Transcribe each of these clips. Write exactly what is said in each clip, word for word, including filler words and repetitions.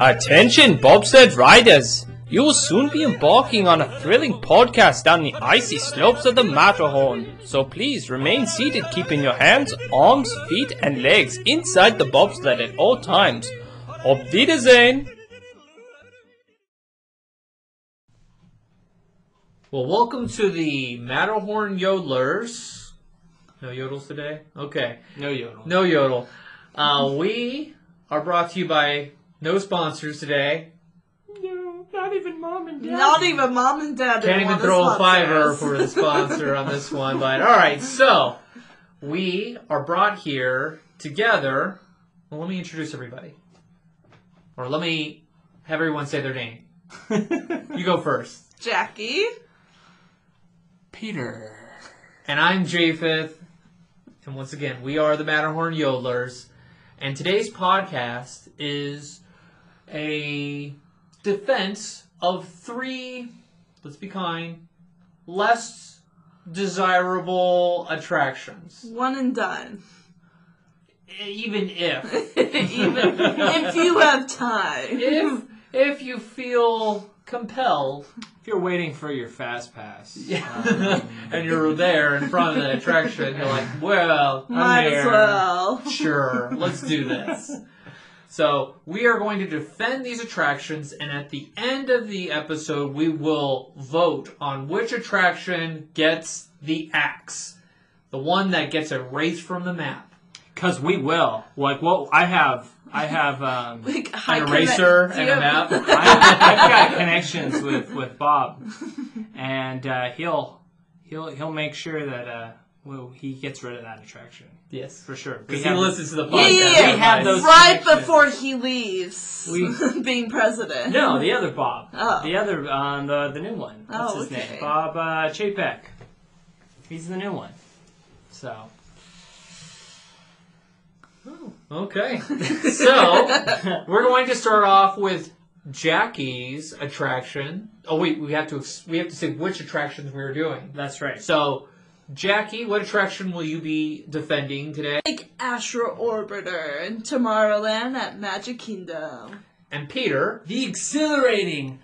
Attention, bobsled riders! You will soon be embarking on a thrilling podcast down the icy slopes of the Matterhorn, so please remain seated, keeping your hands, arms, feet, and legs inside the bobsled at all times. Auf Wiedersehen! Well, welcome to the Matterhorn Yodelers. No yodels today? Okay. No yodel. No yodel. Uh, we are brought to you by no sponsors today. Not even mom and dad. Not even mom and dad. Can't even throw a fiver for the sponsor on this one. But all right, so we are brought here together. Well, let me introduce everybody, or let me have everyone say their name. You go first. Jackie. Peter. And I'm Japheth. And once again, we are the Matterhorn Yodelers, and today's podcast is a defense of three, let's be kind, less desirable attractions. One and done. Even if. Even if you have time. If if you feel compelled. If you're waiting for your fast pass. Yeah. Um, and you're there in front of the attraction, you're like, well, I'm might there. as well. Sure, let's do this. So, we are going to defend these attractions, and at the end of the episode, we will vote on which attraction gets the axe. The one that gets erased from the map. Because we will. Like, well, I have I have um, like, an I eraser and a map. I, I've got connections with, with Bob, and uh, he'll, he'll, he'll make sure that... Uh, Well, he gets rid of that attraction. Yes. For sure. Because he listens to the podcast. Yeah, yeah, yeah. We have those right before he leaves we, being president. No, the other Bob. Oh. The other, um, the, the new one. What's oh, his okay. name? Bob uh, Chapek. He's the new one. So. Oh, okay. So, we're going to start off with Jackie's attraction. Oh, wait, we have to, we have to say which attractions we were doing. That's right. So... Jackie, what attraction will you be defending today? Like Astro Orbiter and Tomorrowland at Magic Kingdom. And Peter? The exhilarating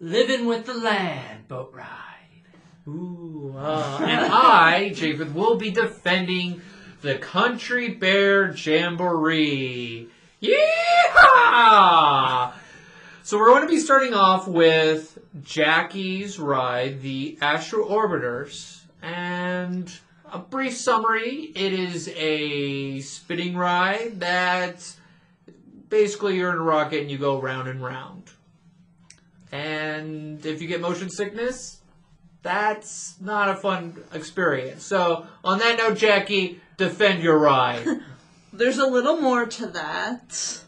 Living with the Land boat ride. Ooh, uh, and I, Japheth, will be defending the Country Bear Jamboree. Yeehaw! So we're going to be starting off with Jackie's ride, the Astro Orbiters. And a brief summary, it is a spinning ride that basically you're in a rocket and you go round and round. And if you get motion sickness, that's not a fun experience. So on that note, Jackie, defend your ride. There's a little more to that,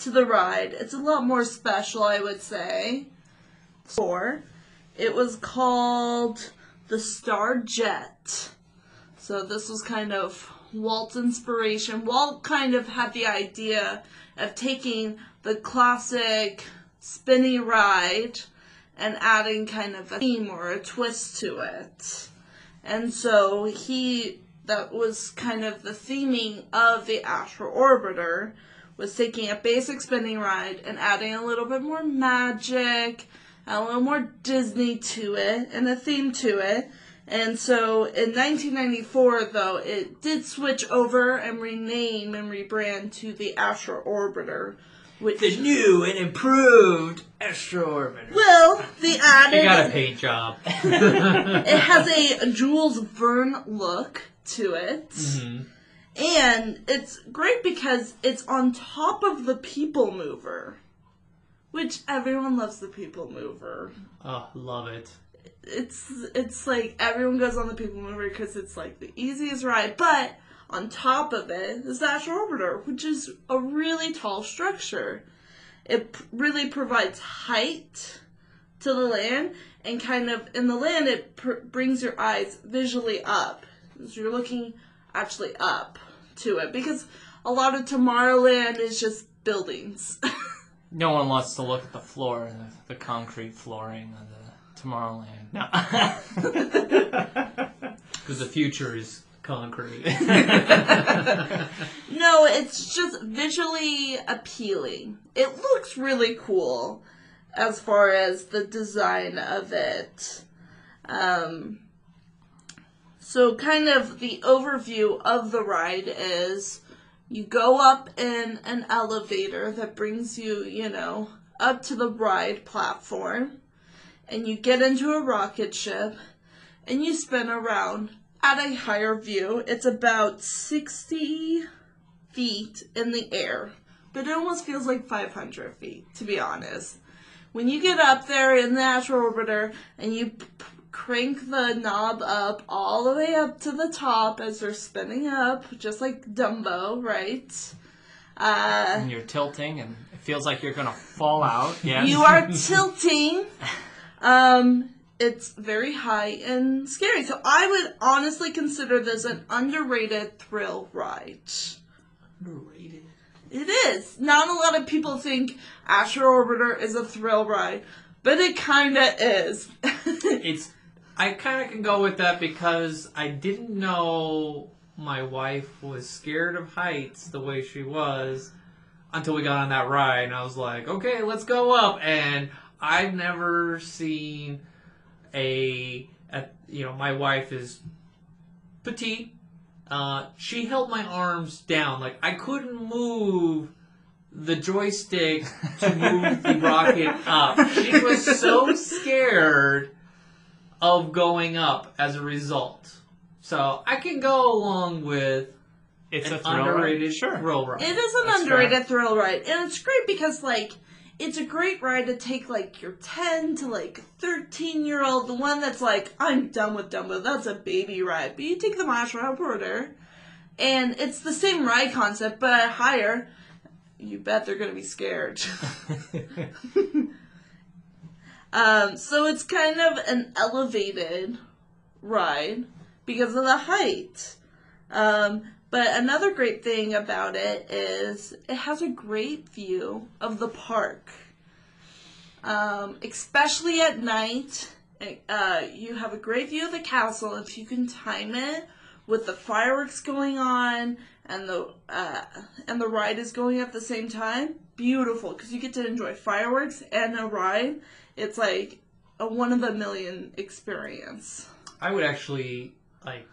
to the ride. It's a lot more special, I would say. Or it was called... the Star Jet. So this was kind of Walt's inspiration. Walt kind of had the idea of taking the classic spinny ride and adding kind of a theme or a twist to it. And so he, that was kind of the theming of the Astro Orbiter, was taking a basic spinning ride and adding a little bit more magic, a little more Disney to it, and a theme to it. And so, in nineteen ninety-four, though, it did switch over and rename and rebrand to the Astro Orbiter. Which the new and improved Astro Orbiter. Well, the added... You got a paint job. It has a Jules Verne look to it. Mm-hmm. And it's great because it's on top of the People Mover. Which everyone loves the People Mover. Oh, love it. It's it's like everyone goes on the People Mover because it's like the easiest ride. But on top of it is the Astro Orbiter, which is a really tall structure. It p- really provides height to the land. And kind of in the land, it pr- brings your eyes visually up. So you're looking actually up to it. Because a lot of Tomorrowland is just buildings. No one wants to look at the floor, the, the concrete flooring of the Tomorrowland. No. Because the future is concrete. No, it's just visually appealing. It looks really cool as far as the design of it. Um, so kind of the overview of the ride is you go up in an elevator that brings you, you know, up to the ride platform, and you get into a rocket ship, and you spin around at a higher view. It's about sixty feet in the air, but it almost feels like five hundred feet, to be honest. When you get up there in the Astro Orbiter and you p- p- crank the knob up all the way up to the top as they're spinning up, just like Dumbo, right? Uh, and you're tilting, and it feels like you're going to fall out. Yes. You are tilting. Um, it's very high and scary. So I would honestly consider this an underrated thrill ride. Underrated? It is. Not a lot of people think Astro Orbiter is a thrill ride, but it kind of is. It's. I kind of can go with that because I didn't know my wife was scared of heights the way she was until we got on that ride, and I was like, okay, let's go up. And I've never seen a, a you know, my wife is petite. Uh, she held my arms down. Like, I couldn't move the joystick to move the rocket up. She was so scared of going up as a result. So I can go along with it's an a thrill underrated ride. Sure. thrill ride. It is an That's underrated fair. thrill ride. And it's great because, like, it's a great ride to take, like, your ten to, like, thirteen-year-old, the one that's like, I'm done with Dumbo, that's a baby ride. But you take the Astro Orbiter, and it's the same ride concept, but higher. You bet they're going to be scared. um, so it's kind of an elevated ride because of the height. Um... But another great thing about it is it has a great view of the park. Um, especially at night, uh, you have a great view of the castle if you can time it with the fireworks going on and the uh, and the ride is going at the same time. Beautiful, because you get to enjoy fireworks and a ride. It's like a one-of-a-million experience. I would actually, like,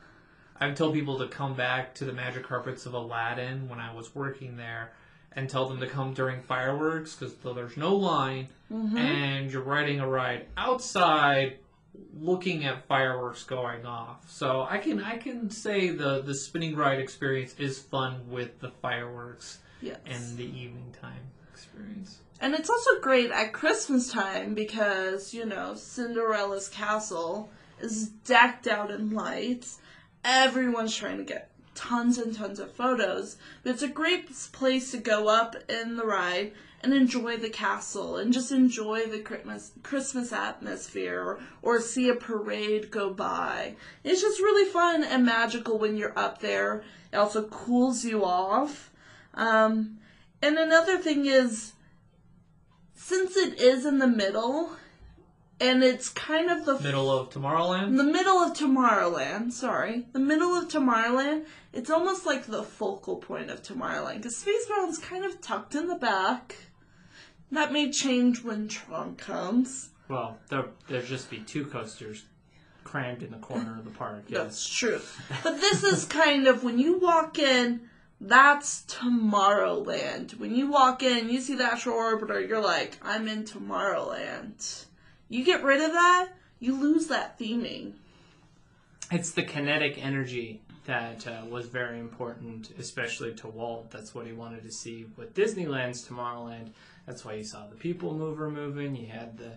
I've told people to come back to the Magic Carpets of Aladdin when I was working there and tell them to come during fireworks because there's no line, mm-hmm. and you're riding a ride outside looking at fireworks going off. So I can I can say the, the spinning ride experience is fun with the fireworks, yes. and the evening time experience. And it's also great at Christmas time because, you know, Cinderella's Castle is decked out in lights. Everyone's trying to get tons and tons of photos, but it's a great place to go up in the ride and enjoy the castle and just enjoy the Christmas Christmas atmosphere or, or see a parade go by. It's just really fun and magical when you're up there. It also cools you off. Um, and another thing is, since it is in the middle, and it's kind of the... Middle of Tomorrowland? The middle of Tomorrowland, sorry. The middle of Tomorrowland, it's almost like the focal point of Tomorrowland. Because Space Mountain's kind of tucked in the back. That may change when Tron comes. Well, there, there'd just be two coasters crammed in the corner of the park. Yes. That's true. But this is kind of, when you walk in, that's Tomorrowland. When you walk in, you see the Astro Orbiter, you're like, I'm in Tomorrowland. You get rid of that, you lose that theming. It's the kinetic energy that uh, was very important, especially to Walt. That's what he wanted to see with Disneyland's Tomorrowland. That's why you saw the People Mover moving. You had the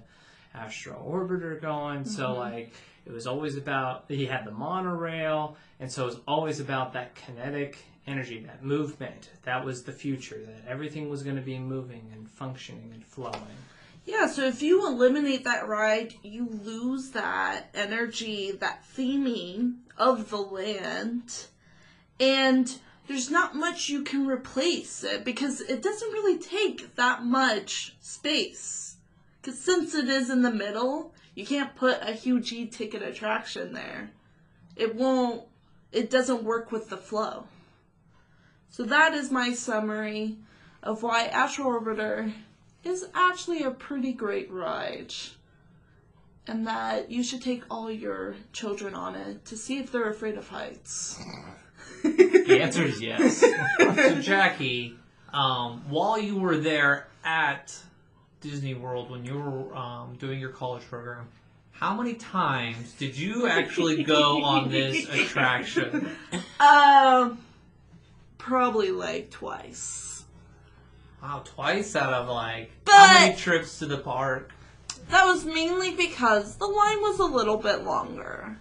Astro Orbiter going. Mm-hmm. So, like, it was always about... He had the monorail, and so it was always about that kinetic energy, that movement. That was the future, that everything was going to be moving and functioning and flowing. Yeah, so if you eliminate that ride, you lose that energy, that theming of the land, and there's not much you can replace it because it doesn't really take that much space. Because since it is in the middle, you can't put a huge E-ticket attraction there. It won't it doesn't work with the flow. So that is my summary of why Astro Orbiter is actually a pretty great ride, and that you should take all your children on it to see if they're afraid of heights. The answer is yes. So Jackie, um, while you were there at Disney World, when you were um, doing your college program, how many times did you actually go on this attraction? Um, probably like twice. Wow, twice out of like but how many trips to the park? That was mainly because the line was a little bit longer.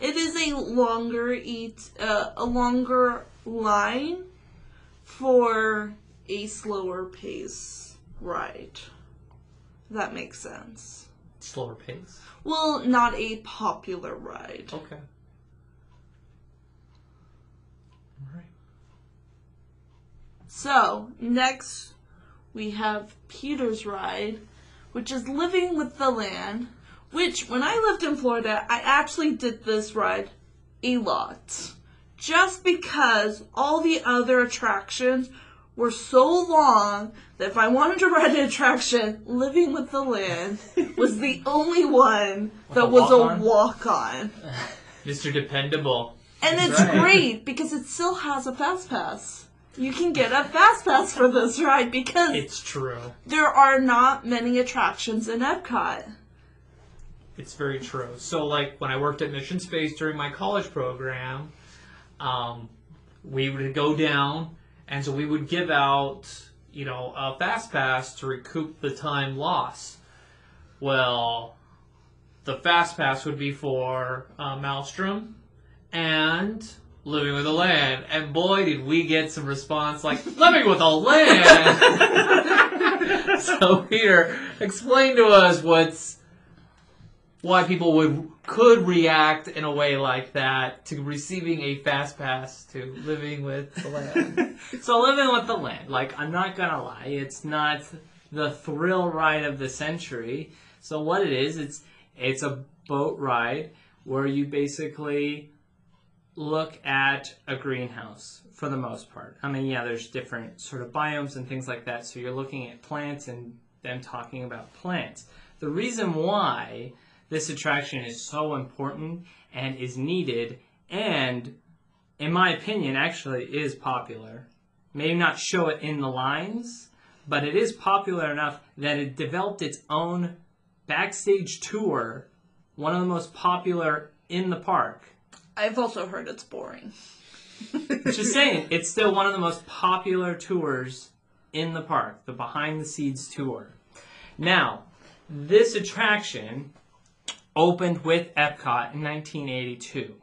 It is a longer eat uh, a longer line for a slower pace ride. That makes sense. Slower pace? Well, not a popular ride. Okay. All right. So, next we have Peter's ride, which is Living with the Land, which when I lived in Florida, I actually did this ride a lot. Just because all the other attractions were so long that if I wanted to ride an attraction, Living with the Land was the only one that was a walk-on. Mister Dependable. And it's great because it still has a fast pass. You can get a fast pass for this ride because it's true. There are not many attractions in Epcot. It's very true. So, like, when I worked at Mission Space during my college program, um, we would go down. And so we would give out, you know, a fast pass to recoup the time lost. Well, the fast pass would be for uh, Maelstrom and Living with the Land. And boy, did we get some response like, Living with the Land! So Peter, explain to us what's why people would could react in a way like that to receiving a fast pass to Living with the Land. So Living with the Land, like, I'm not gonna lie, it's not the thrill ride of the century. So what it is, it's it's a boat ride where you basically look at a greenhouse for the most part. I mean, yeah, there's different sort of biomes and things like that. So you're looking at plants and them talking about plants. The reason why this attraction is so important and is needed and, in my opinion, actually is popular. Maybe not show it in the lines, but it is popular enough that it developed its own backstage tour, one of the most popular in the park. I've also heard it's boring. Just saying, it's still one of the most popular tours in the park, the Behind the Seeds Tour. Now, this attraction opened with Epcot in nineteen eighty-two,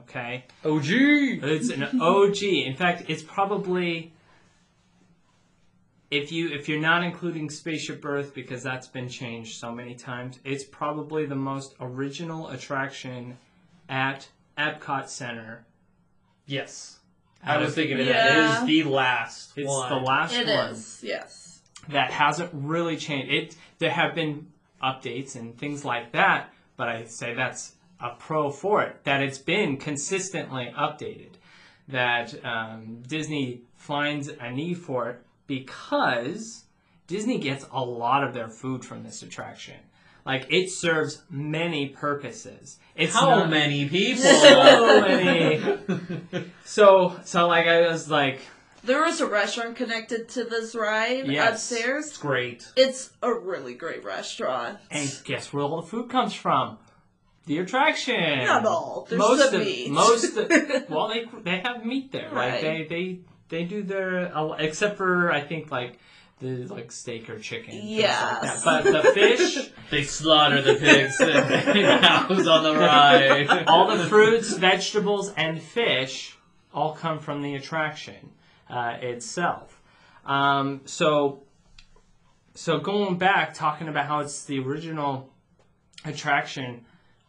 okay? O G! It's an O G. In fact, it's probably, if, you, if you're not including Spaceship Earth, because that's been changed so many times, it's probably the most original attraction at Epcot Center. Yes. I was thinking of that. It is the last it's one. It's the last it one. It is, yes. That hasn't really changed. It, there have been updates and things like that, but I say that's a pro for it, that it's been consistently updated, that um, Disney finds a need for it because Disney gets a lot of their food from this attraction. Like, it serves many purposes. It's How not, many people? So many. So, so, like, I was like... There is a restaurant connected to this ride yes, upstairs. It's great. It's a really great restaurant. And guess where all the food comes from? The attraction. Not all. There's most some of, meat. Most of, well, they they have meat there, right? Like they they they do their except for I think like the like steak or chicken. Yeah. Like but the fish, they slaughter the pigs in the house on the ride. All the fruits, vegetables, and fish all come from the attraction. Uh, itself. Um, so, so going back, talking about how it's the original attraction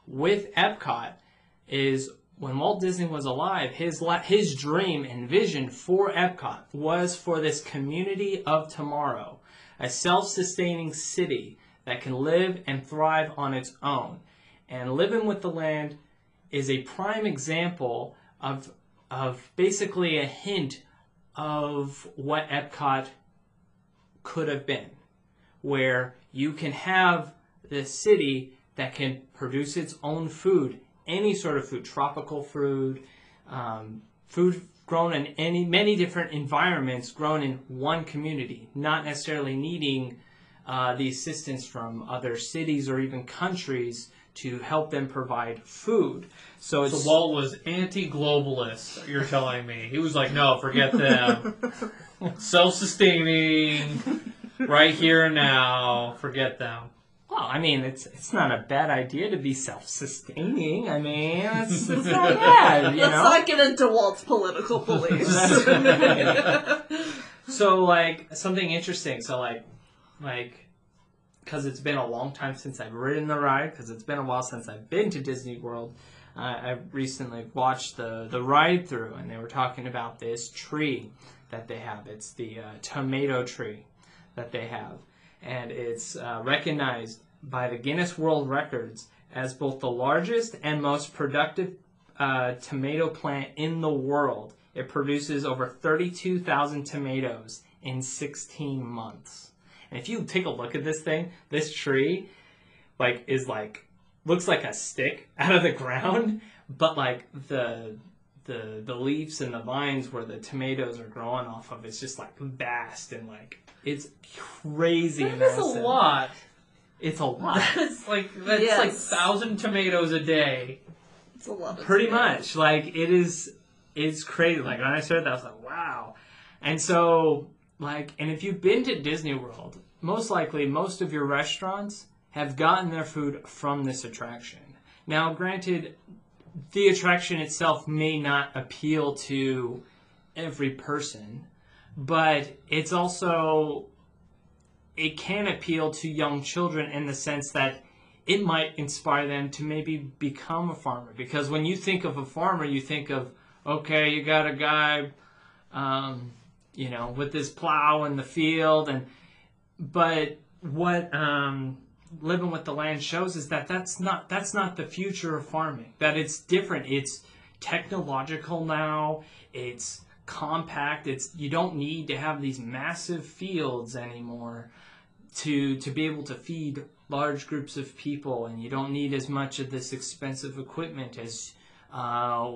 with Epcot is when Walt Disney was alive, his, his dream and vision for Epcot was for this community of tomorrow, a self-sustaining city that can live and thrive on its own. And Living with the Land is a prime example of of basically a hint of what Epcot could have been, where you can have this city that can produce its own food, any sort of food, tropical food, um, food grown in any many different environments, grown in one community, not necessarily needing uh, the assistance from other cities or even countries to help them provide food. So, it's, so Walt was anti-globalist, you're telling me. He was like, no, forget them. Self-sustaining, right here and now, forget them. Well, I mean, it's it's not a bad idea to be self-sustaining. I mean, it's, it's not bad, you know? Let's not get into Walt's political beliefs. So, like, something interesting. So, like, like... because it's been a long time since I've ridden the ride, because it's been a while since I've been to Disney World. Uh, I recently watched the, the ride through, and they were talking about this tree that they have. It's the uh, tomato tree that they have. And it's uh, recognized by the Guinness World Records as both the largest and most productive uh, tomato plant in the world. It produces over thirty-two thousand tomatoes in sixteen months. If you take a look at this thing, this tree, like, is like, looks like a stick out of the ground, but like the the the leaves and the vines where the tomatoes are growing off of, it's just like vast and like, it's crazy. That is a lot. It's a lot. That's like that's yes. like thousand tomatoes a day. It's a lot. Of Pretty tomatoes. much, like it is. It's crazy. Like when I started that, I was like, wow, and so. Like, and if you've been to Disney World, most likely most of your restaurants have gotten their food from this attraction. Now, granted, the attraction itself may not appeal to every person, but it's also, it can appeal to young children in the sense that it might inspire them to maybe become a farmer. Because when you think of a farmer, you think of, okay, you got a guy, um... you know, with this plow in the field, and but what um, Living with the Land shows is that that's not that's not the future of farming. That it's different. It's technological now. It's compact. It's you don't need to have these massive fields anymore to to be able to feed large groups of people, and you don't need as much of this expensive equipment as uh,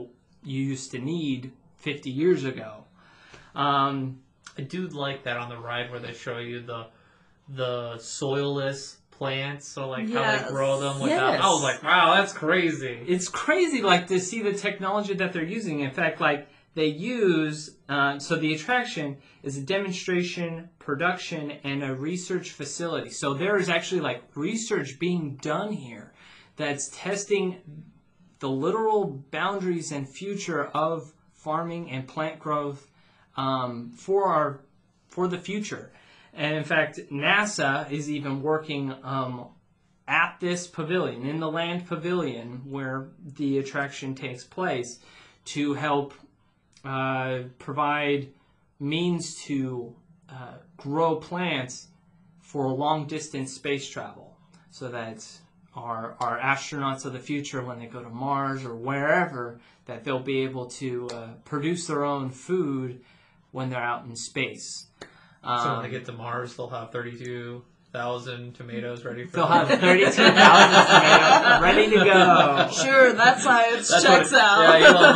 you used to need fifty years ago. Um, I do like that on the ride where they show you the the soilless plants, so like yes. how they grow them without. Yes. I was like, wow, that's crazy. It's crazy, like to see the technology that they're using. In fact, like they use uh, so the attraction is a demonstration, production, and a research facility. So there is actually like research being done here that's testing the literal boundaries and future of farming and plant growth. Um, for our, for the future. And in fact, NASA is even working um, at this pavilion, in the land pavilion where the attraction takes place, to help uh, provide means to uh, grow plants for long distance space travel, so that our, our astronauts of the future, when they go to Mars or wherever, that they'll be able to uh, produce their own food when they're out in space. Um, so when they get to Mars, they'll have thirty-two thousand tomatoes ready for They'll them. have thirty-two thousand tomatoes ready to go. Sure, that science That's checks what, out. Yeah, Elon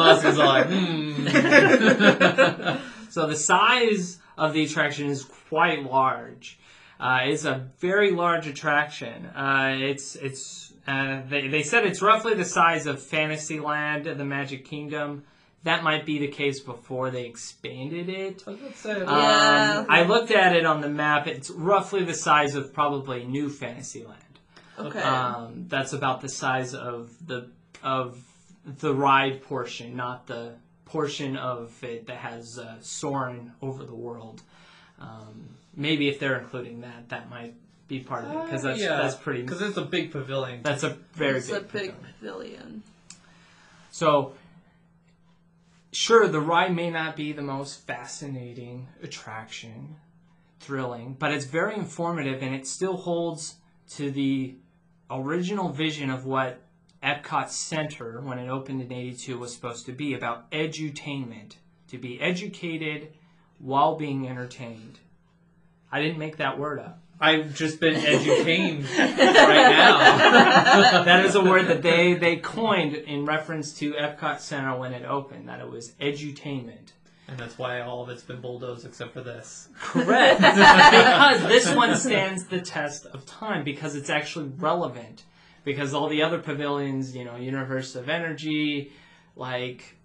Musk is like, hmm. So the size of the attraction is quite large. Uh, it's a very large attraction. Uh, it's it's uh, they, they said it's roughly the size of Fantasyland and the Magic Kingdom. That might be the case before they expanded it. I, um, yeah. I looked at it on the map. It's roughly the size of probably New Fantasyland. Okay. Um, that's about the size of the of the ride portion, not the portion of it that has uh, Soarin' Over the World. Um, maybe if they're including that, that might be part of it, because that's uh, yeah. that's pretty. Because it's a big pavilion. That's a very it's big. It's a big pavilion. pavilion. So. Sure, the ride may not be the most fascinating attraction, thrilling, but it's very informative, and it still holds to the original vision of what Epcot Center, when it opened in eighty-two, was supposed to be about edutainment, to be educated while being entertained. I didn't make that word up. I've just been edutained right now. That is a word that they, they coined in reference to Epcot Center when it opened, that it was edutainment. And that's why all of it's been bulldozed except for this. Correct. Because this one stands the test of time, because it's actually relevant. Because all the other pavilions, you know, Universe of Energy, like,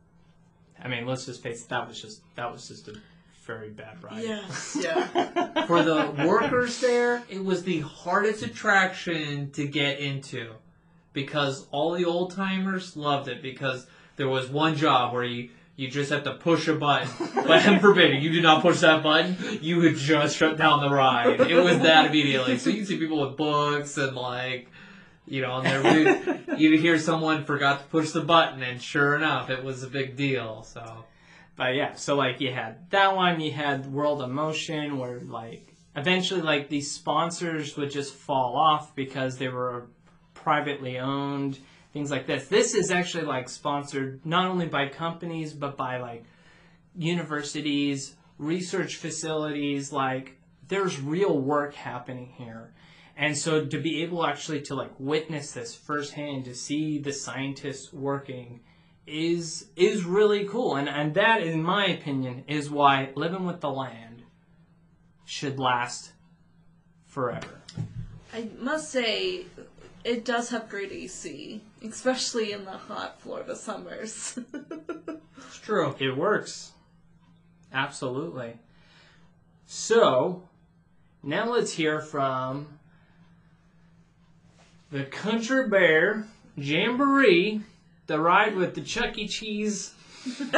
I mean, let's just face it, that was just, that was just a very bad ride. Yes, yeah. For the workers there, it was the hardest attraction to get into, because all the old-timers loved it, because there was one job where you, you just have to push a button. But heaven forbid, you did not push that button, you would just shut down the ride. It was that immediately. So you see people with books and, like... You know, and there, you'd hear someone forgot to push the button, and sure enough, it was a big deal. So, but yeah, so like you had that one, you had World of Motion, where like eventually like these sponsors would just fall off because they were privately owned, things like this. This is actually like sponsored not only by companies but by like universities, research facilities. Like there's real work happening here. And so to be able actually to like witness this firsthand, to see the scientists working, is is really cool. And and that, in my opinion, is why Living with the Land should last forever. I must say, it does have great A C, especially in the hot Florida summers. It's true. It works. Absolutely. So, now let's hear from... the Country Bear Jamboree, the ride with the Chuck E. Cheese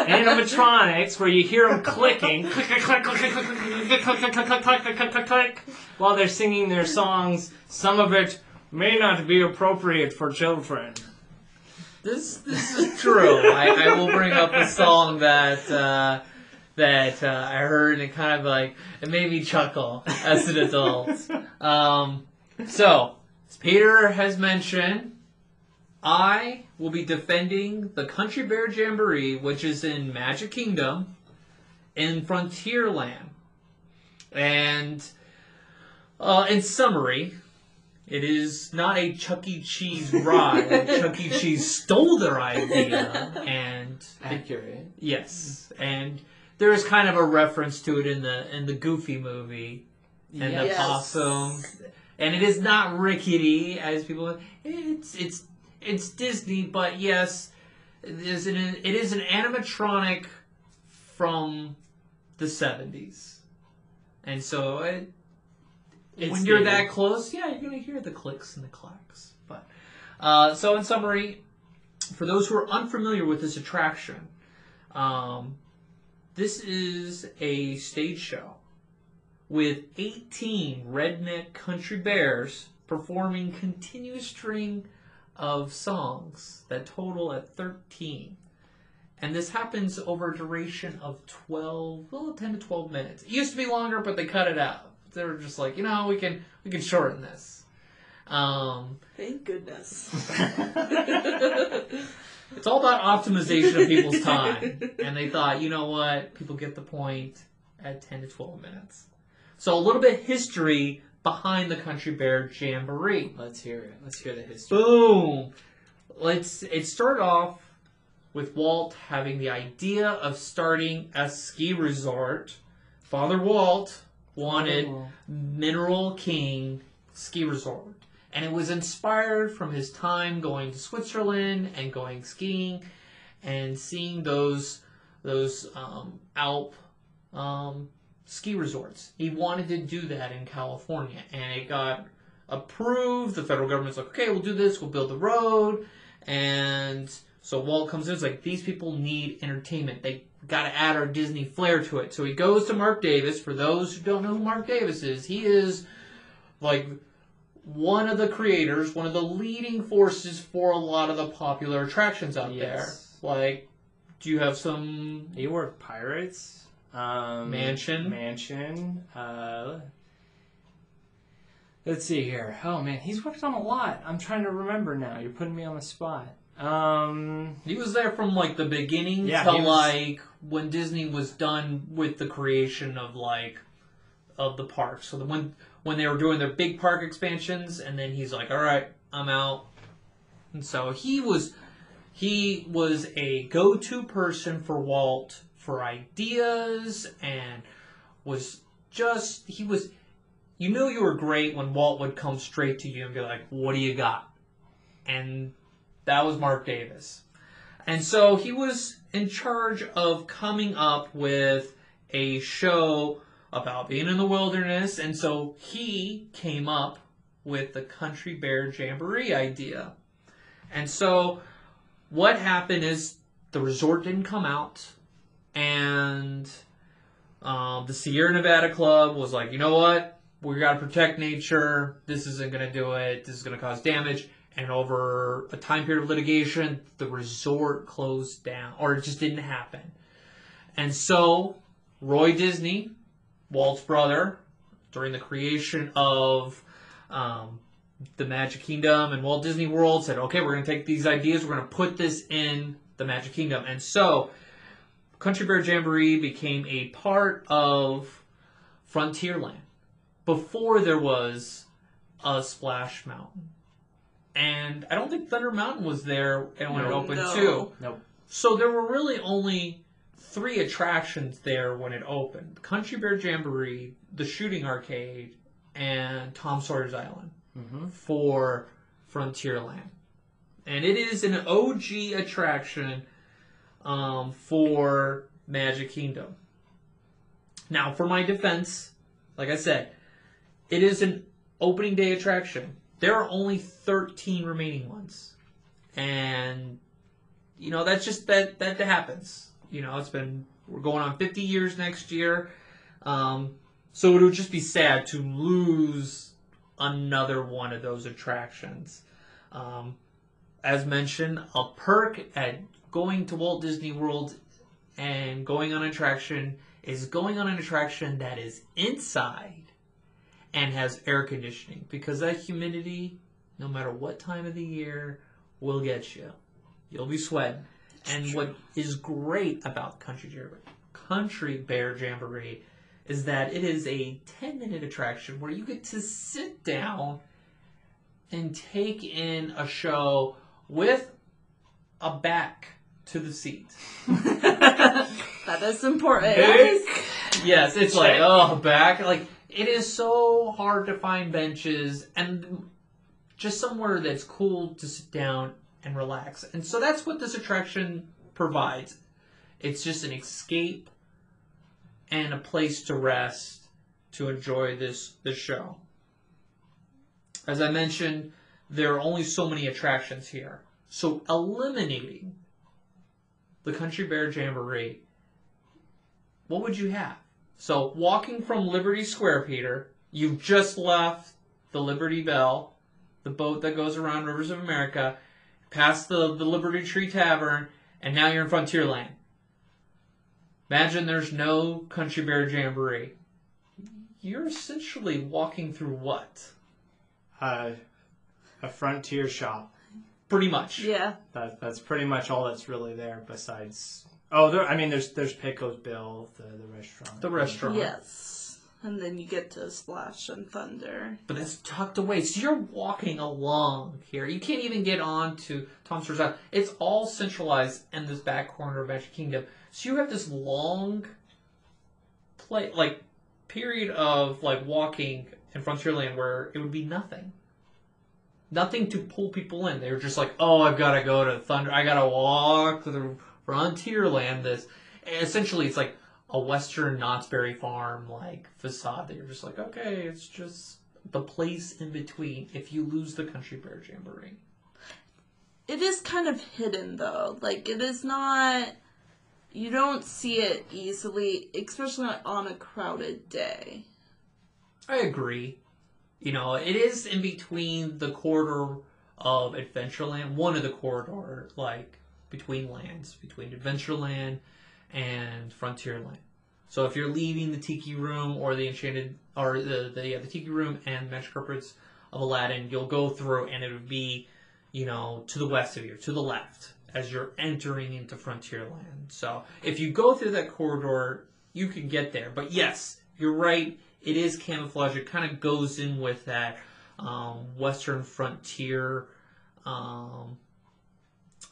animatronics, where you hear them clicking, click, click, click, click, click, click, click, click, click, click, click, click, click, while they're singing their songs. Some of it may not be appropriate for children. This this is true. I, I will bring up a song that uh, that uh, I heard, and it kind of like it made me chuckle as an adult. Um, so. As Peter has mentioned, I will be defending the Country Bear Jamboree, which is in Magic Kingdom, in Frontierland. And uh, in summary, it is not a Chuck E. Cheese ride. Chuck E. Cheese stole their idea. And accurate. Yes, and there is kind of a reference to it in the in the Goofy movie, and yes. The possum. And it is not rickety, as people. It's it's it's Disney, but yes, it is an, it is an animatronic from the seventies, and so it, it's when you're that close, yeah, you're gonna hear the clicks and the clacks. But uh, so, in summary, for those who are unfamiliar with this attraction, um, this is a stage show with eighteen redneck country bears performing continuous string of songs that total at thirteen. And this happens over a duration of twelve, well, ten to twelve minutes. It used to be longer, but they cut it out. They were just like, you know, we can we can shorten this. Um, Thank goodness. It's all about optimization of people's time. And they thought, you know what, people get the point at ten to twelve minutes. So a little bit of history behind the Country Bear Jamboree. Let's hear it. Let's hear the history. Boom. Let's. It started off with Walt having the idea of starting a ski resort. Father Walt wanted oh. Mineral King Ski Resort. And it was inspired from his time going to Switzerland and going skiing and seeing those, those um, Alp... Um, ski resorts. He wanted to do that in California, and it got approved. The federal government's like, okay, we'll do this, we'll build the road. And so Walt comes in, it's like, these people need entertainment. They got to add our Disney flair to it. So he goes to Mark Davis. For those who don't know who Mark Davis is, he is like one of the creators, one of the leading forces for a lot of the popular attractions out yes. there. Like, do you have some... He worked Pirates... Um, Mansion. Mansion. Uh, Let's see here. Oh, man, he's worked on a lot. I'm trying to remember now. You're putting me on the spot. Um, he was there from, like, the beginning yeah, to, was... like, when Disney was done with the creation of, like, of the park. So the, when, when they were doing their big park expansions, and then he's like, all right, I'm out. And so he was, he was a go-to person for Walt for ideas, and was just, he was... You knew you were great when Walt would come straight to you and be like, what do you got? And that was Mark Davis. And so he was in charge of coming up with a show about being in the wilderness. And so he came up with the Country Bear Jamboree idea. And so what happened is the resort didn't come out, and um, the Sierra Nevada Club was like, you know what? We got to protect nature. This isn't going to do it. This is going to cause damage. And over a time period of litigation, the resort closed down, or it just didn't happen. And so Roy Disney, Walt's brother, during the creation of um, the Magic Kingdom and Walt Disney World, said, okay, we're going to take these ideas. We're going to put this in the Magic Kingdom. And so Country Bear Jamboree became a part of Frontierland. Before there was a Splash Mountain. And I don't think Thunder Mountain was there and when no, it opened no. too. Nope. So there were really only three attractions there when it opened. Country Bear Jamboree, the Shooting Arcade, and Tom Sawyer's Island mm-hmm. for Frontierland. And it is an O G attraction um, for Magic Kingdom. Now, for my defense, like I said, it is an opening day attraction. There are only thirteen remaining ones. And, you know, that's just, that that happens. You know, it's been, we're going on fifty years next year. Um, so it would just be sad to lose another one of those attractions. Um, as mentioned, a perk at going to Walt Disney World and going on an attraction is going on an attraction that is inside and has air conditioning, because that humidity, no matter what time of the year, will get you. You'll be sweating. And what is great about Country Jamboree, Country Bear Jamboree, is that it is a ten-minute attraction where you get to sit down and take in a show with a back to the seat. That is important. Yes, it's like, oh, back. Like, it is so hard to find benches and just somewhere that's cool to sit down and relax. And so that's what this attraction provides. It's just an escape and a place to rest, to enjoy this, this show. As I mentioned, there are only so many attractions here. So eliminating the Country Bear Jamboree, what would you have? So, walking from Liberty Square, Peter, you've just left the Liberty Bell, the boat that goes around Rivers of America, past the, the Liberty Tree Tavern, and now you're in Frontierland. Imagine there's no Country Bear Jamboree. You're essentially walking through what? Uh, a Frontier shop. Pretty much. Yeah. That, that's pretty much all that's really there besides... Oh, there, I mean, there's there's Pecos Bill, the, the restaurant. The restaurant. Yes. And then you get to Splash and Thunder. But that's tucked away. So you're walking along here. You can't even get on to Tom Sawyer's Island. It's all centralized in this back corner of Magic Kingdom. So you have this long play, like period of like walking in Frontierland where it would be nothing. Nothing to pull people in. They were just like, oh, I've got to go to Thunder. I got to walk to the... Frontierland, this essentially it's like a Western Knott's Berry Farm like facade that you're just like, okay, it's just the place in between if you lose the Country Bear Jamboree. It is kind of hidden though. Like it is not, you don't see it easily, especially not on a crowded day. I agree. You know, it is in between the corridor of Adventureland, one of the corridor like between lands, between Adventureland and Frontierland. So if you're leaving the Tiki Room or the Enchanted, or the the, yeah, the Tiki Room and Magic Carpets of Aladdin, you'll go through and it'll be, you know, to the west of you, to the left, as you're entering into Frontierland. So if you go through that corridor, you can get there. But yes, you're right. It is camouflage. It kind of goes in with that um, Western Frontier um,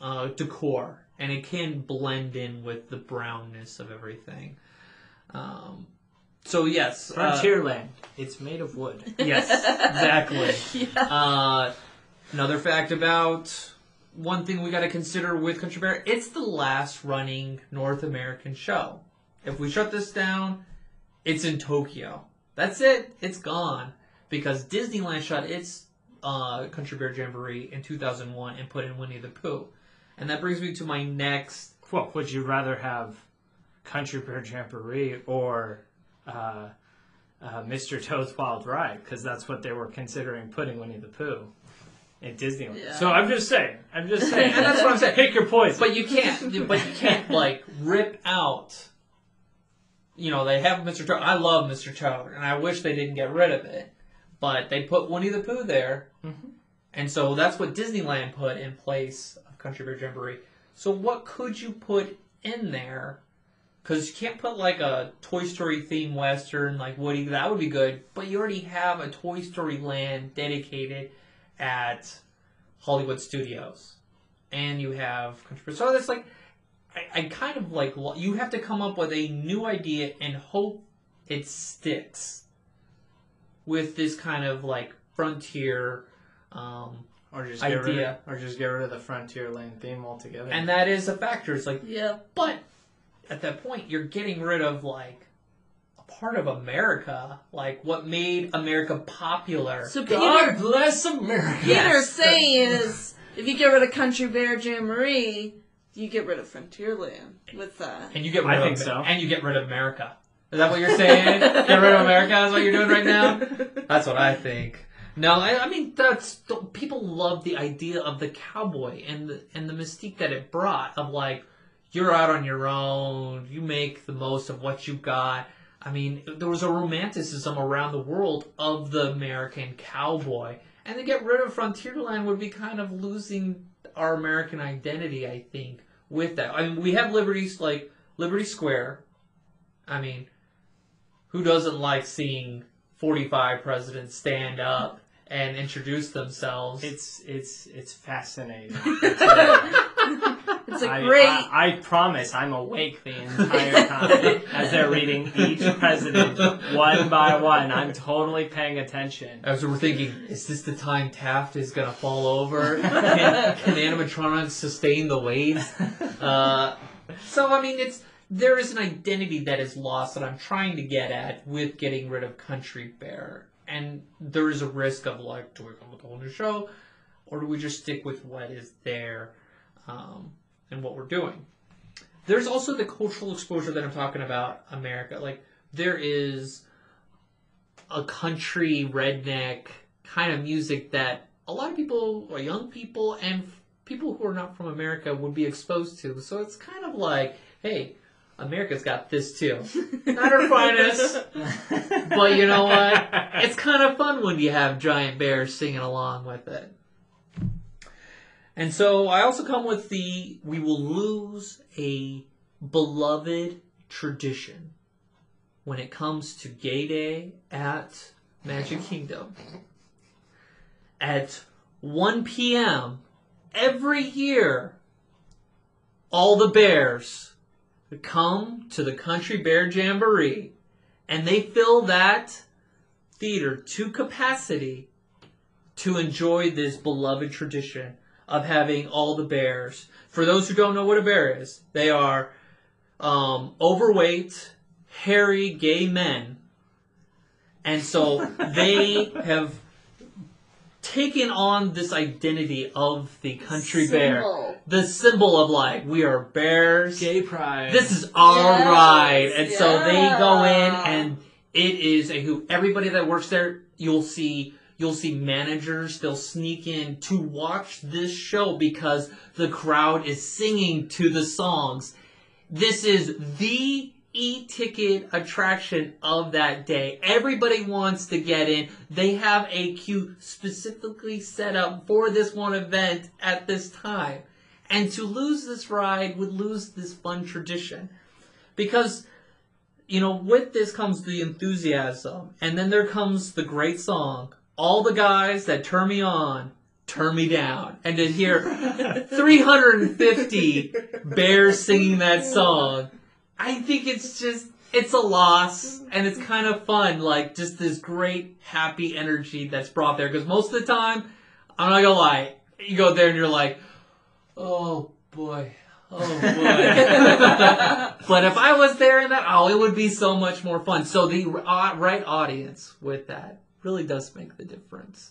uh, decor. And it can blend in with the brownness of everything. Um, so, yes. Frontierland. Uh, it's made of wood. Yes, exactly. Yeah. Uh, another fact about... One thing we got to consider with Country Bear, it's the last running North American show. If we shut this down, it's in Tokyo. That's it. It's gone. Because Disneyland shut its uh, Country Bear Jamboree in two thousand one and put in Winnie the Pooh. And that brings me to my next... Well, would you rather have Country Bear Jamboree or uh, uh, Mister Toad's Wild Ride? Because that's what they were considering putting Winnie the Pooh at Disneyland. Yeah. So I'm just saying. I'm just saying. And that's what I'm saying. Pick your poison. But you can't, but you can't like, rip out... You know, they have Mister Toad. I love Mister Toad, and I wish they didn't get rid of it. But they put Winnie the Pooh there, mm-hmm. and so that's what Disneyland put in place of Country Bear Jamboree. So what could you put in there? Because you can't put, like, a Toy Story theme Western, like Woody. That would be good. But you already have a Toy Story Land dedicated at Hollywood Studios. And you have Country Bear. So that's, like... I kind of like, you have to come up with a new idea and hope it sticks with this kind of like frontier um, or just get idea. Rid of, or just get rid of the frontier lane theme altogether. And that is a factor. It's like, yeah, but at that point, you're getting rid of like a part of America, like what made America popular. So God Peter, bless America. Peter's yes. saying is if you get rid of Country Bear Jamboree, you get rid of Frontierland with that. And you get rid I of think so. And you get rid of America. Is that what you're saying? Get rid of America is what you're doing right now? That's what I think. No, I, I mean, that's people love the idea of the cowboy and the, and the mystique that it brought of like, you're out on your own, you make the most of what you got. I mean, there was a romanticism around the world of the American cowboy. And to get rid of Frontierland would be kind of losing our American identity, I think. With that, I mean, we have Liberty's like Liberty Square. I mean, who doesn't like seeing forty-five presidents stand up and introduce themselves? It's it's it's fascinating. It's a, it's a I, great. I, I, I promise, I'm awake the entire time as they're reading each president one by one. I'm totally paying attention. As we're thinking, is this the time Taft is gonna fall over? Can, can animatronics sustain the weight? Uh, so, I mean, it's there is an identity that is lost that I'm trying to get at with getting rid of Country Bear. And there is a risk of, like, do we come with a whole new show? Or do we just stick with what is there um, and what we're doing? There's also the cultural exposure that I'm talking about, America. Like, there is a country, redneck kind of music that a lot of people, or young people, and people who are not from America would be exposed to. So it's kind of like, hey... America's got this too. Not our finest, but you know what? It's kind of fun when you have giant bears singing along with it. And so I also come with the, we will lose a beloved tradition when it comes to Gay Day at Magic Kingdom. At one p.m. every year, all the bears come to the Country Bear Jamboree, and they fill that theater to capacity to enjoy this beloved tradition of having all the bears. For those who don't know what a bear is, they are um, overweight, hairy, gay men. And so they have taken on this identity of the Country Bear. The symbol of, like, we are bears. Gay pride. This is our yes, ride. And yeah. so they go in, and it is a hoop. Everybody that works there, you'll see you'll see managers. They'll sneak in to watch this show because the crowd is singing to the songs. This is the e-ticket attraction of that day. Everybody wants to get in. They have a queue specifically set up for this one event at this time. And to lose this ride would lose this fun tradition. Because, you know, with this comes the enthusiasm. And then there comes the great song, All the Guys That Turn Me On, Turn Me Down. And to hear three hundred fifty bears singing that song, I think it's just, it's a loss. And it's kind of fun, like just this great, happy energy that's brought there. Because most of the time, I'm not going to lie, you go there and you're like, oh boy, oh boy. But if I was there in that, oh, it would be so much more fun. So the uh, right audience with that really does make the difference.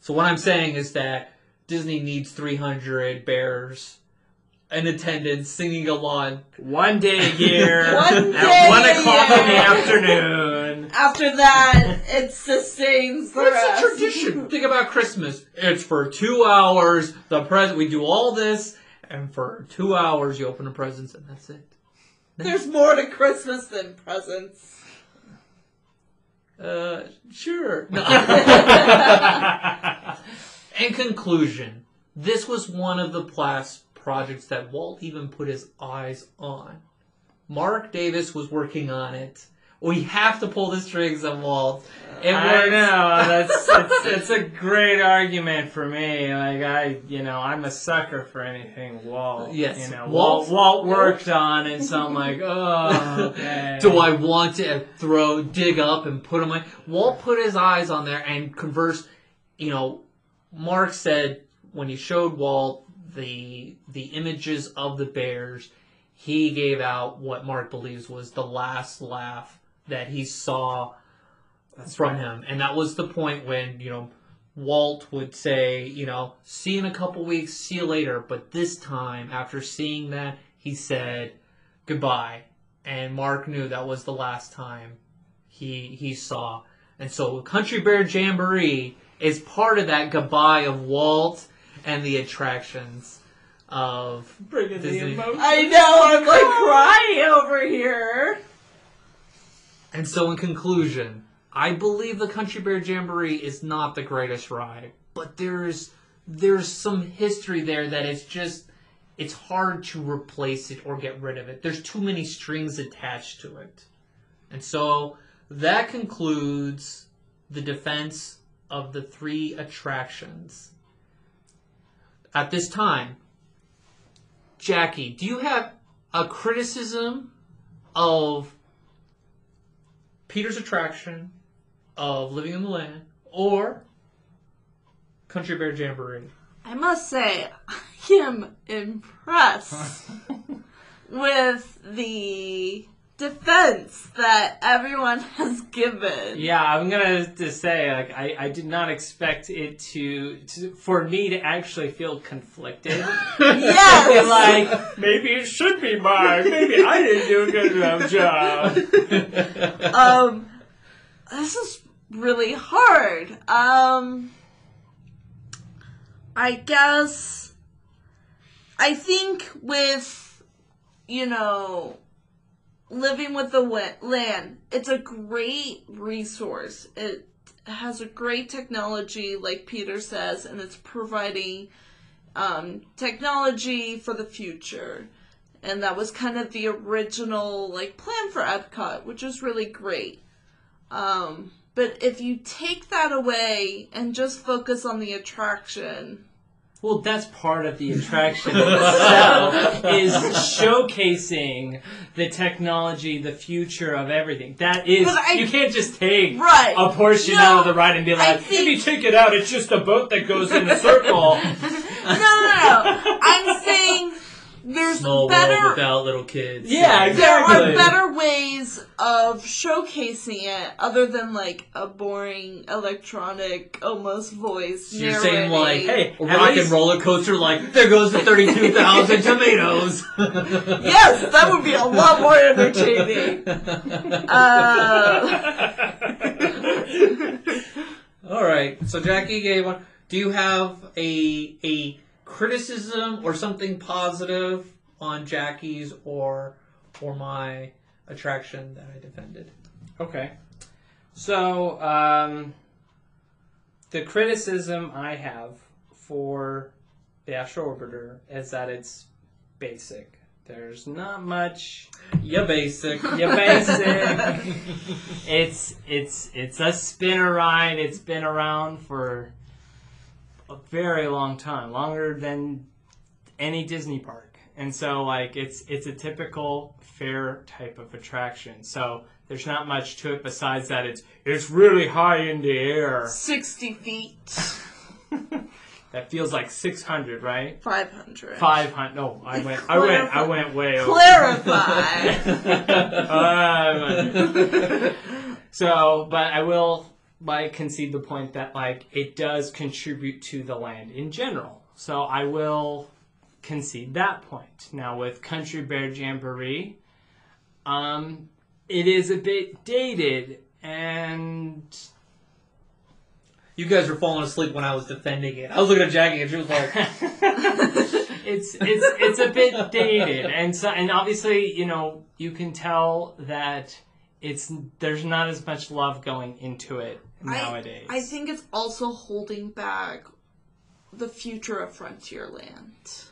So what I'm saying is that Disney needs three hundred bears in attendance singing along one day a year one day at one o'clock in the afternoon. After that, it sustains the rest. It's a tradition. Think about Christmas. It's for two hours. The present. We do all this, and for two hours, you open the presents, and that's it. There's more to Christmas than presents. Uh, sure. No. In conclusion, this was one of the plastic projects that Walt even put his eyes on. Mark Davis was working on it. We have to pull the strings on Walt. It I know. That's it's, it's a great argument for me. Like I, you know, I'm a sucker for anything Walt. Yes. You know, Walt. Walt worked on it, so I'm like, oh. Okay. Do I want to throw, dig up, and put on my? Walt put his eyes on there and conversed. You know, Mark said when he showed Walt the the images of the bears, he gave out what Mark believes was the last laugh that he saw That's from right. him. And that was the point when, you know, Walt would say, you know, see you in a couple weeks, see you later. But this time, after seeing that, he said goodbye. And Mark knew that was the last time he he saw. And so Country Bear Jamboree is part of that goodbye of Walt and the attractions of Bringing Disney. The I know, I'm like crying over here. And so in conclusion, I believe the Country Bear Jamboree is not the greatest ride, but there's there's some history there that it's just, it's hard to replace it or get rid of it. There's too many strings attached to it. And so that concludes the defense of the three attractions. At this time, Jackie, do you have a criticism of Peter's attraction, of Living in the Land, or Country Bear Jamboree? I must say, I am impressed with the defense that everyone has given. Yeah, I'm gonna just say, like, I, I did not expect it to, to for me to actually feel conflicted. Yes, like maybe it should be mine. Maybe I didn't do a good enough job. Um, this is really hard. Um, I guess I think with you know. Living with the Land, it's a great resource. It has a great technology, like Peter says, and it's providing um, technology for the future. And that was kind of the original like plan for Epcot, which is really great. Um, but if you take that away and just focus on the attraction... Well, that's part of the attraction itself, is showcasing the technology, the future of everything. That is, I, you can't just take right. a portion no, out of the ride and be like, think, if you take it out, it's just a boat that goes in a circle. no, no, no. I'm saying there's Small better... Small world without little kids. Yeah, exactly. There are better ways of showcasing it other than, like, a boring, electronic, almost voice so narrating. You're saying, like, hey, a rock least... and roller coaster, like, there goes the thirty-two thousand tomatoes. Yes, that would be a lot more entertaining. Uh... All right, so Jackie gave one. Do you have a... a criticism or something positive on Jackie's or or my attraction that I defended. Okay. So, um, the criticism I have for the Astro Orbiter is that it's basic. There's not much. You're basic. You're basic. it's it's it's a spinner ride. It's been around for a very long time, longer than any Disney park. And so, like, it's it's a typical fair type of attraction. So there's not much to it besides that it's it's really high in the air. Sixty feet. That feels like six hundred, right? five hundred. five hundred. No, I went, Clarif- I went, I went way over. Clarify. um, so, but I will like concede the point that like it does contribute to the land in general. So I will concede that point. Now with Country Bear Jamboree, um, it is a bit dated and. You guys were falling asleep when I was defending it. I was looking at Jackie and she was like... it's it's it's a bit dated. And so, and obviously, you know, you can tell that it's there's not as much love going into it nowadays. I, I think it's also holding back the future of Frontierland.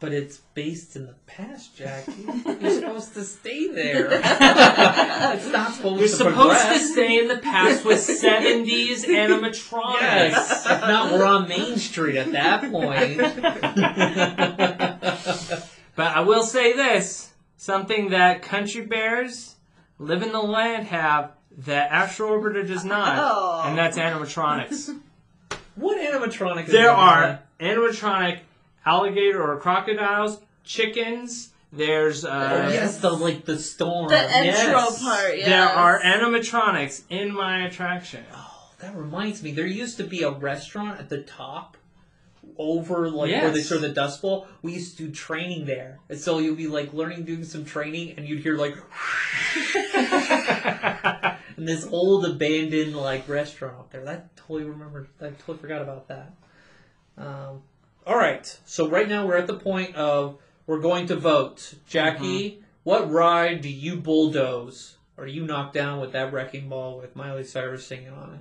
But it's based in the past, Jackie. You're supposed to stay there. It's not supposed You're to supposed progress. To stay in the past with seventies animatronics. Yes. If not, we're on Main Street at that point. But I will say this. Something that Country Bears, Live in the Land have that Astro Orbiter does not. Oh. And that's animatronics. What animatronic is there? There are animatronic... alligator or crocodiles, chickens. There's uh, oh, yes, the like the storm. The yes. intro part. Yes. There are animatronics in my attraction. Oh, that reminds me. There used to be a restaurant at the top, over like yes. where they serve the Dust Bowl. We used to do training there, and so you'd be like learning, doing some training, and you'd hear like, and this old abandoned like restaurant up there. I totally remember. I totally forgot about that. Um. All right, so right now we're at the point of we're going to vote. Jackie, mm-hmm. what ride do you bulldoze or do you knock down with that wrecking ball with Miley Cyrus singing on it?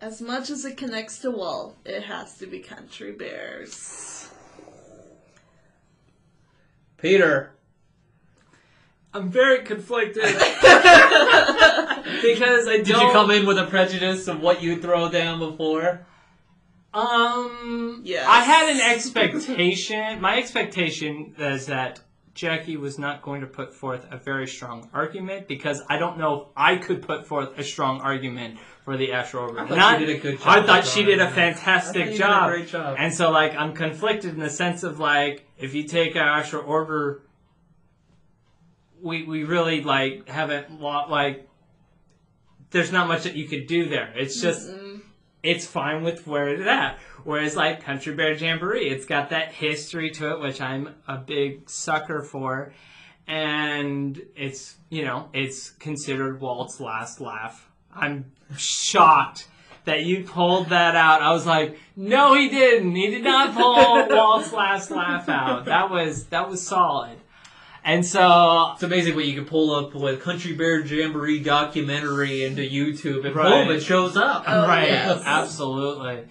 As much as it connects to Walt, it has to be Country Bears. Peter. I'm very conflicted. Because I don't... Did you come in with a prejudice of what you throw down before? Um, yes. I had an expectation. My expectation is that Jackie was not going to put forth a very strong argument because I don't know if I could put forth a strong argument for the Astro Orbiter. I thought she did a good job. I thought she did a fantastic job. Did a great job. And so, like, I'm conflicted in the sense of, like, if you take an Astro Orbiter, we, we really, like, haven't, like, there's not much that you could do there. It's just... Mm-mm. It's fine with where it's at. Whereas, like, Country Bear Jamboree, it's got that history to it, which I'm a big sucker for. And it's, you know, it's considered Walt's last laugh. I'm shocked that you pulled that out. I was like, no, he didn't. He did not pull Walt's last laugh out. That was, that was solid. And so... It's amazing what you can pull up with Country Bear Jamboree documentary into YouTube and right. boom, it shows up. Oh, right, yes. Absolutely.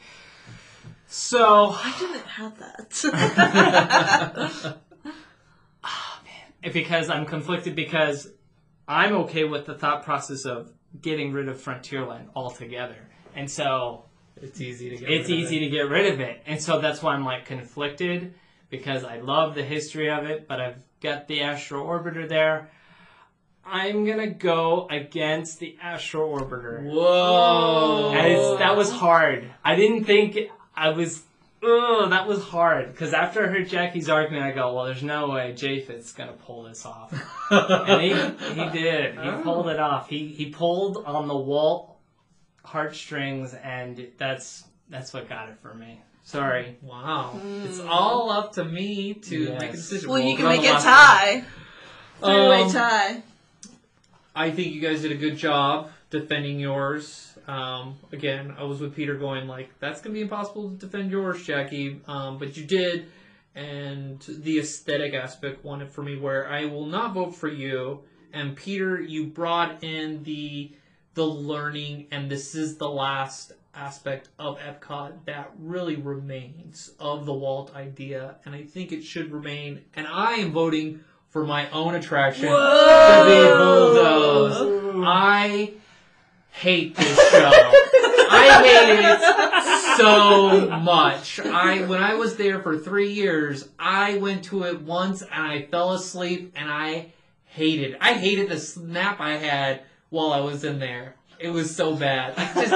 So... I didn't have that. Oh, man. Because I'm conflicted because I'm okay with the thought process of getting rid of Frontierland altogether. And so... It's easy to get rid of it. It's easy to get rid of it. And so that's why I'm, like, conflicted because I love the history of it, but I've got the Astro Orbiter there. I'm going to go against the Astro Orbiter. Whoa. And it's, that was hard. I didn't think I was... Oh, that was hard. Because after I heard Jackie's argument, I go, well, there's no way Japheth's going to pull this off. And he he did. He oh. pulled it off. He he pulled on the Walt heartstrings, and that's that's what got it for me. Sorry. Wow. Mm. It's all up to me to yes. make a decision. Well, well you can make a tie. Three-way um, tie. I think you guys did a good job defending yours. Um, again, I was with Peter going like, that's going to be impossible to defend yours, Jackie. Um, but you did. And the aesthetic aspect won it for me where I will not vote for you. and Peter, you brought in the the learning, and this is the last aspect of Epcot that really remains of the Walt idea, and I think it should remain. And I am voting for my own attraction Whoa! to be bulldozed. Ooh. I hate this show. I hate it so much. I when I was there for three years, I went to it once and I fell asleep, and I hated. I hated the snap I had while I was in there. It was so bad. I just,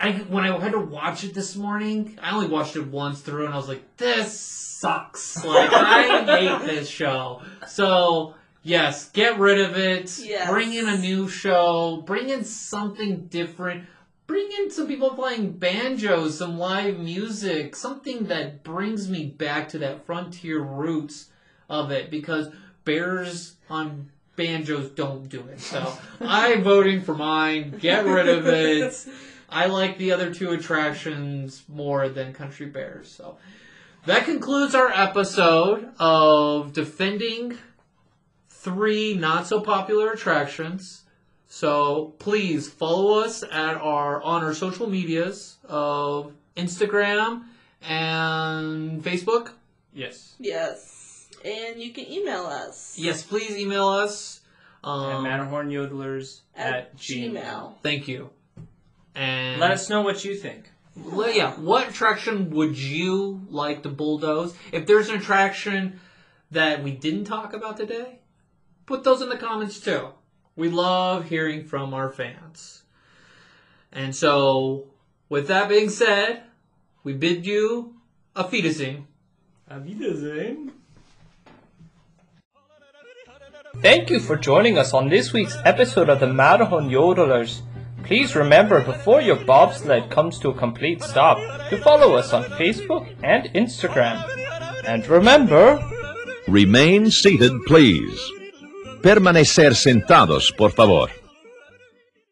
I when I had to watch it this morning, I only watched it once through, and I was like, "This sucks! Like I hate this show." So yes, get rid of it. Yes. Bring in a new show. Bring in something different. Bring in some people playing banjos, some live music, something that brings me back to that frontier roots of it, because bears on banjos don't do it. So I'm voting for mine. Get rid of it. I like the other two attractions more than Country Bears. So that concludes our episode of defending three not-so-popular attractions. So please follow us at our on our social medias of Instagram and Facebook. Yes. Yes. And you can email us. Yes, please email us. Um, at matterhornyodelers at, at gmail. gmail. Thank you. And let us know what you think. Let, yeah, what attraction would you like to bulldoze? If there's an attraction that we didn't talk about today, put those in the comments too. We love hearing from our fans. And so, with that being said, we bid you a Wiedersehen. A Wiedersehen. Thank you for joining us on this week's episode of the Matterhorn Yodelers. Please remember, before your bobsled comes to a complete stop, to follow us on Facebook and Instagram. And remember... Remain seated, please. Permanecer sentados, por favor.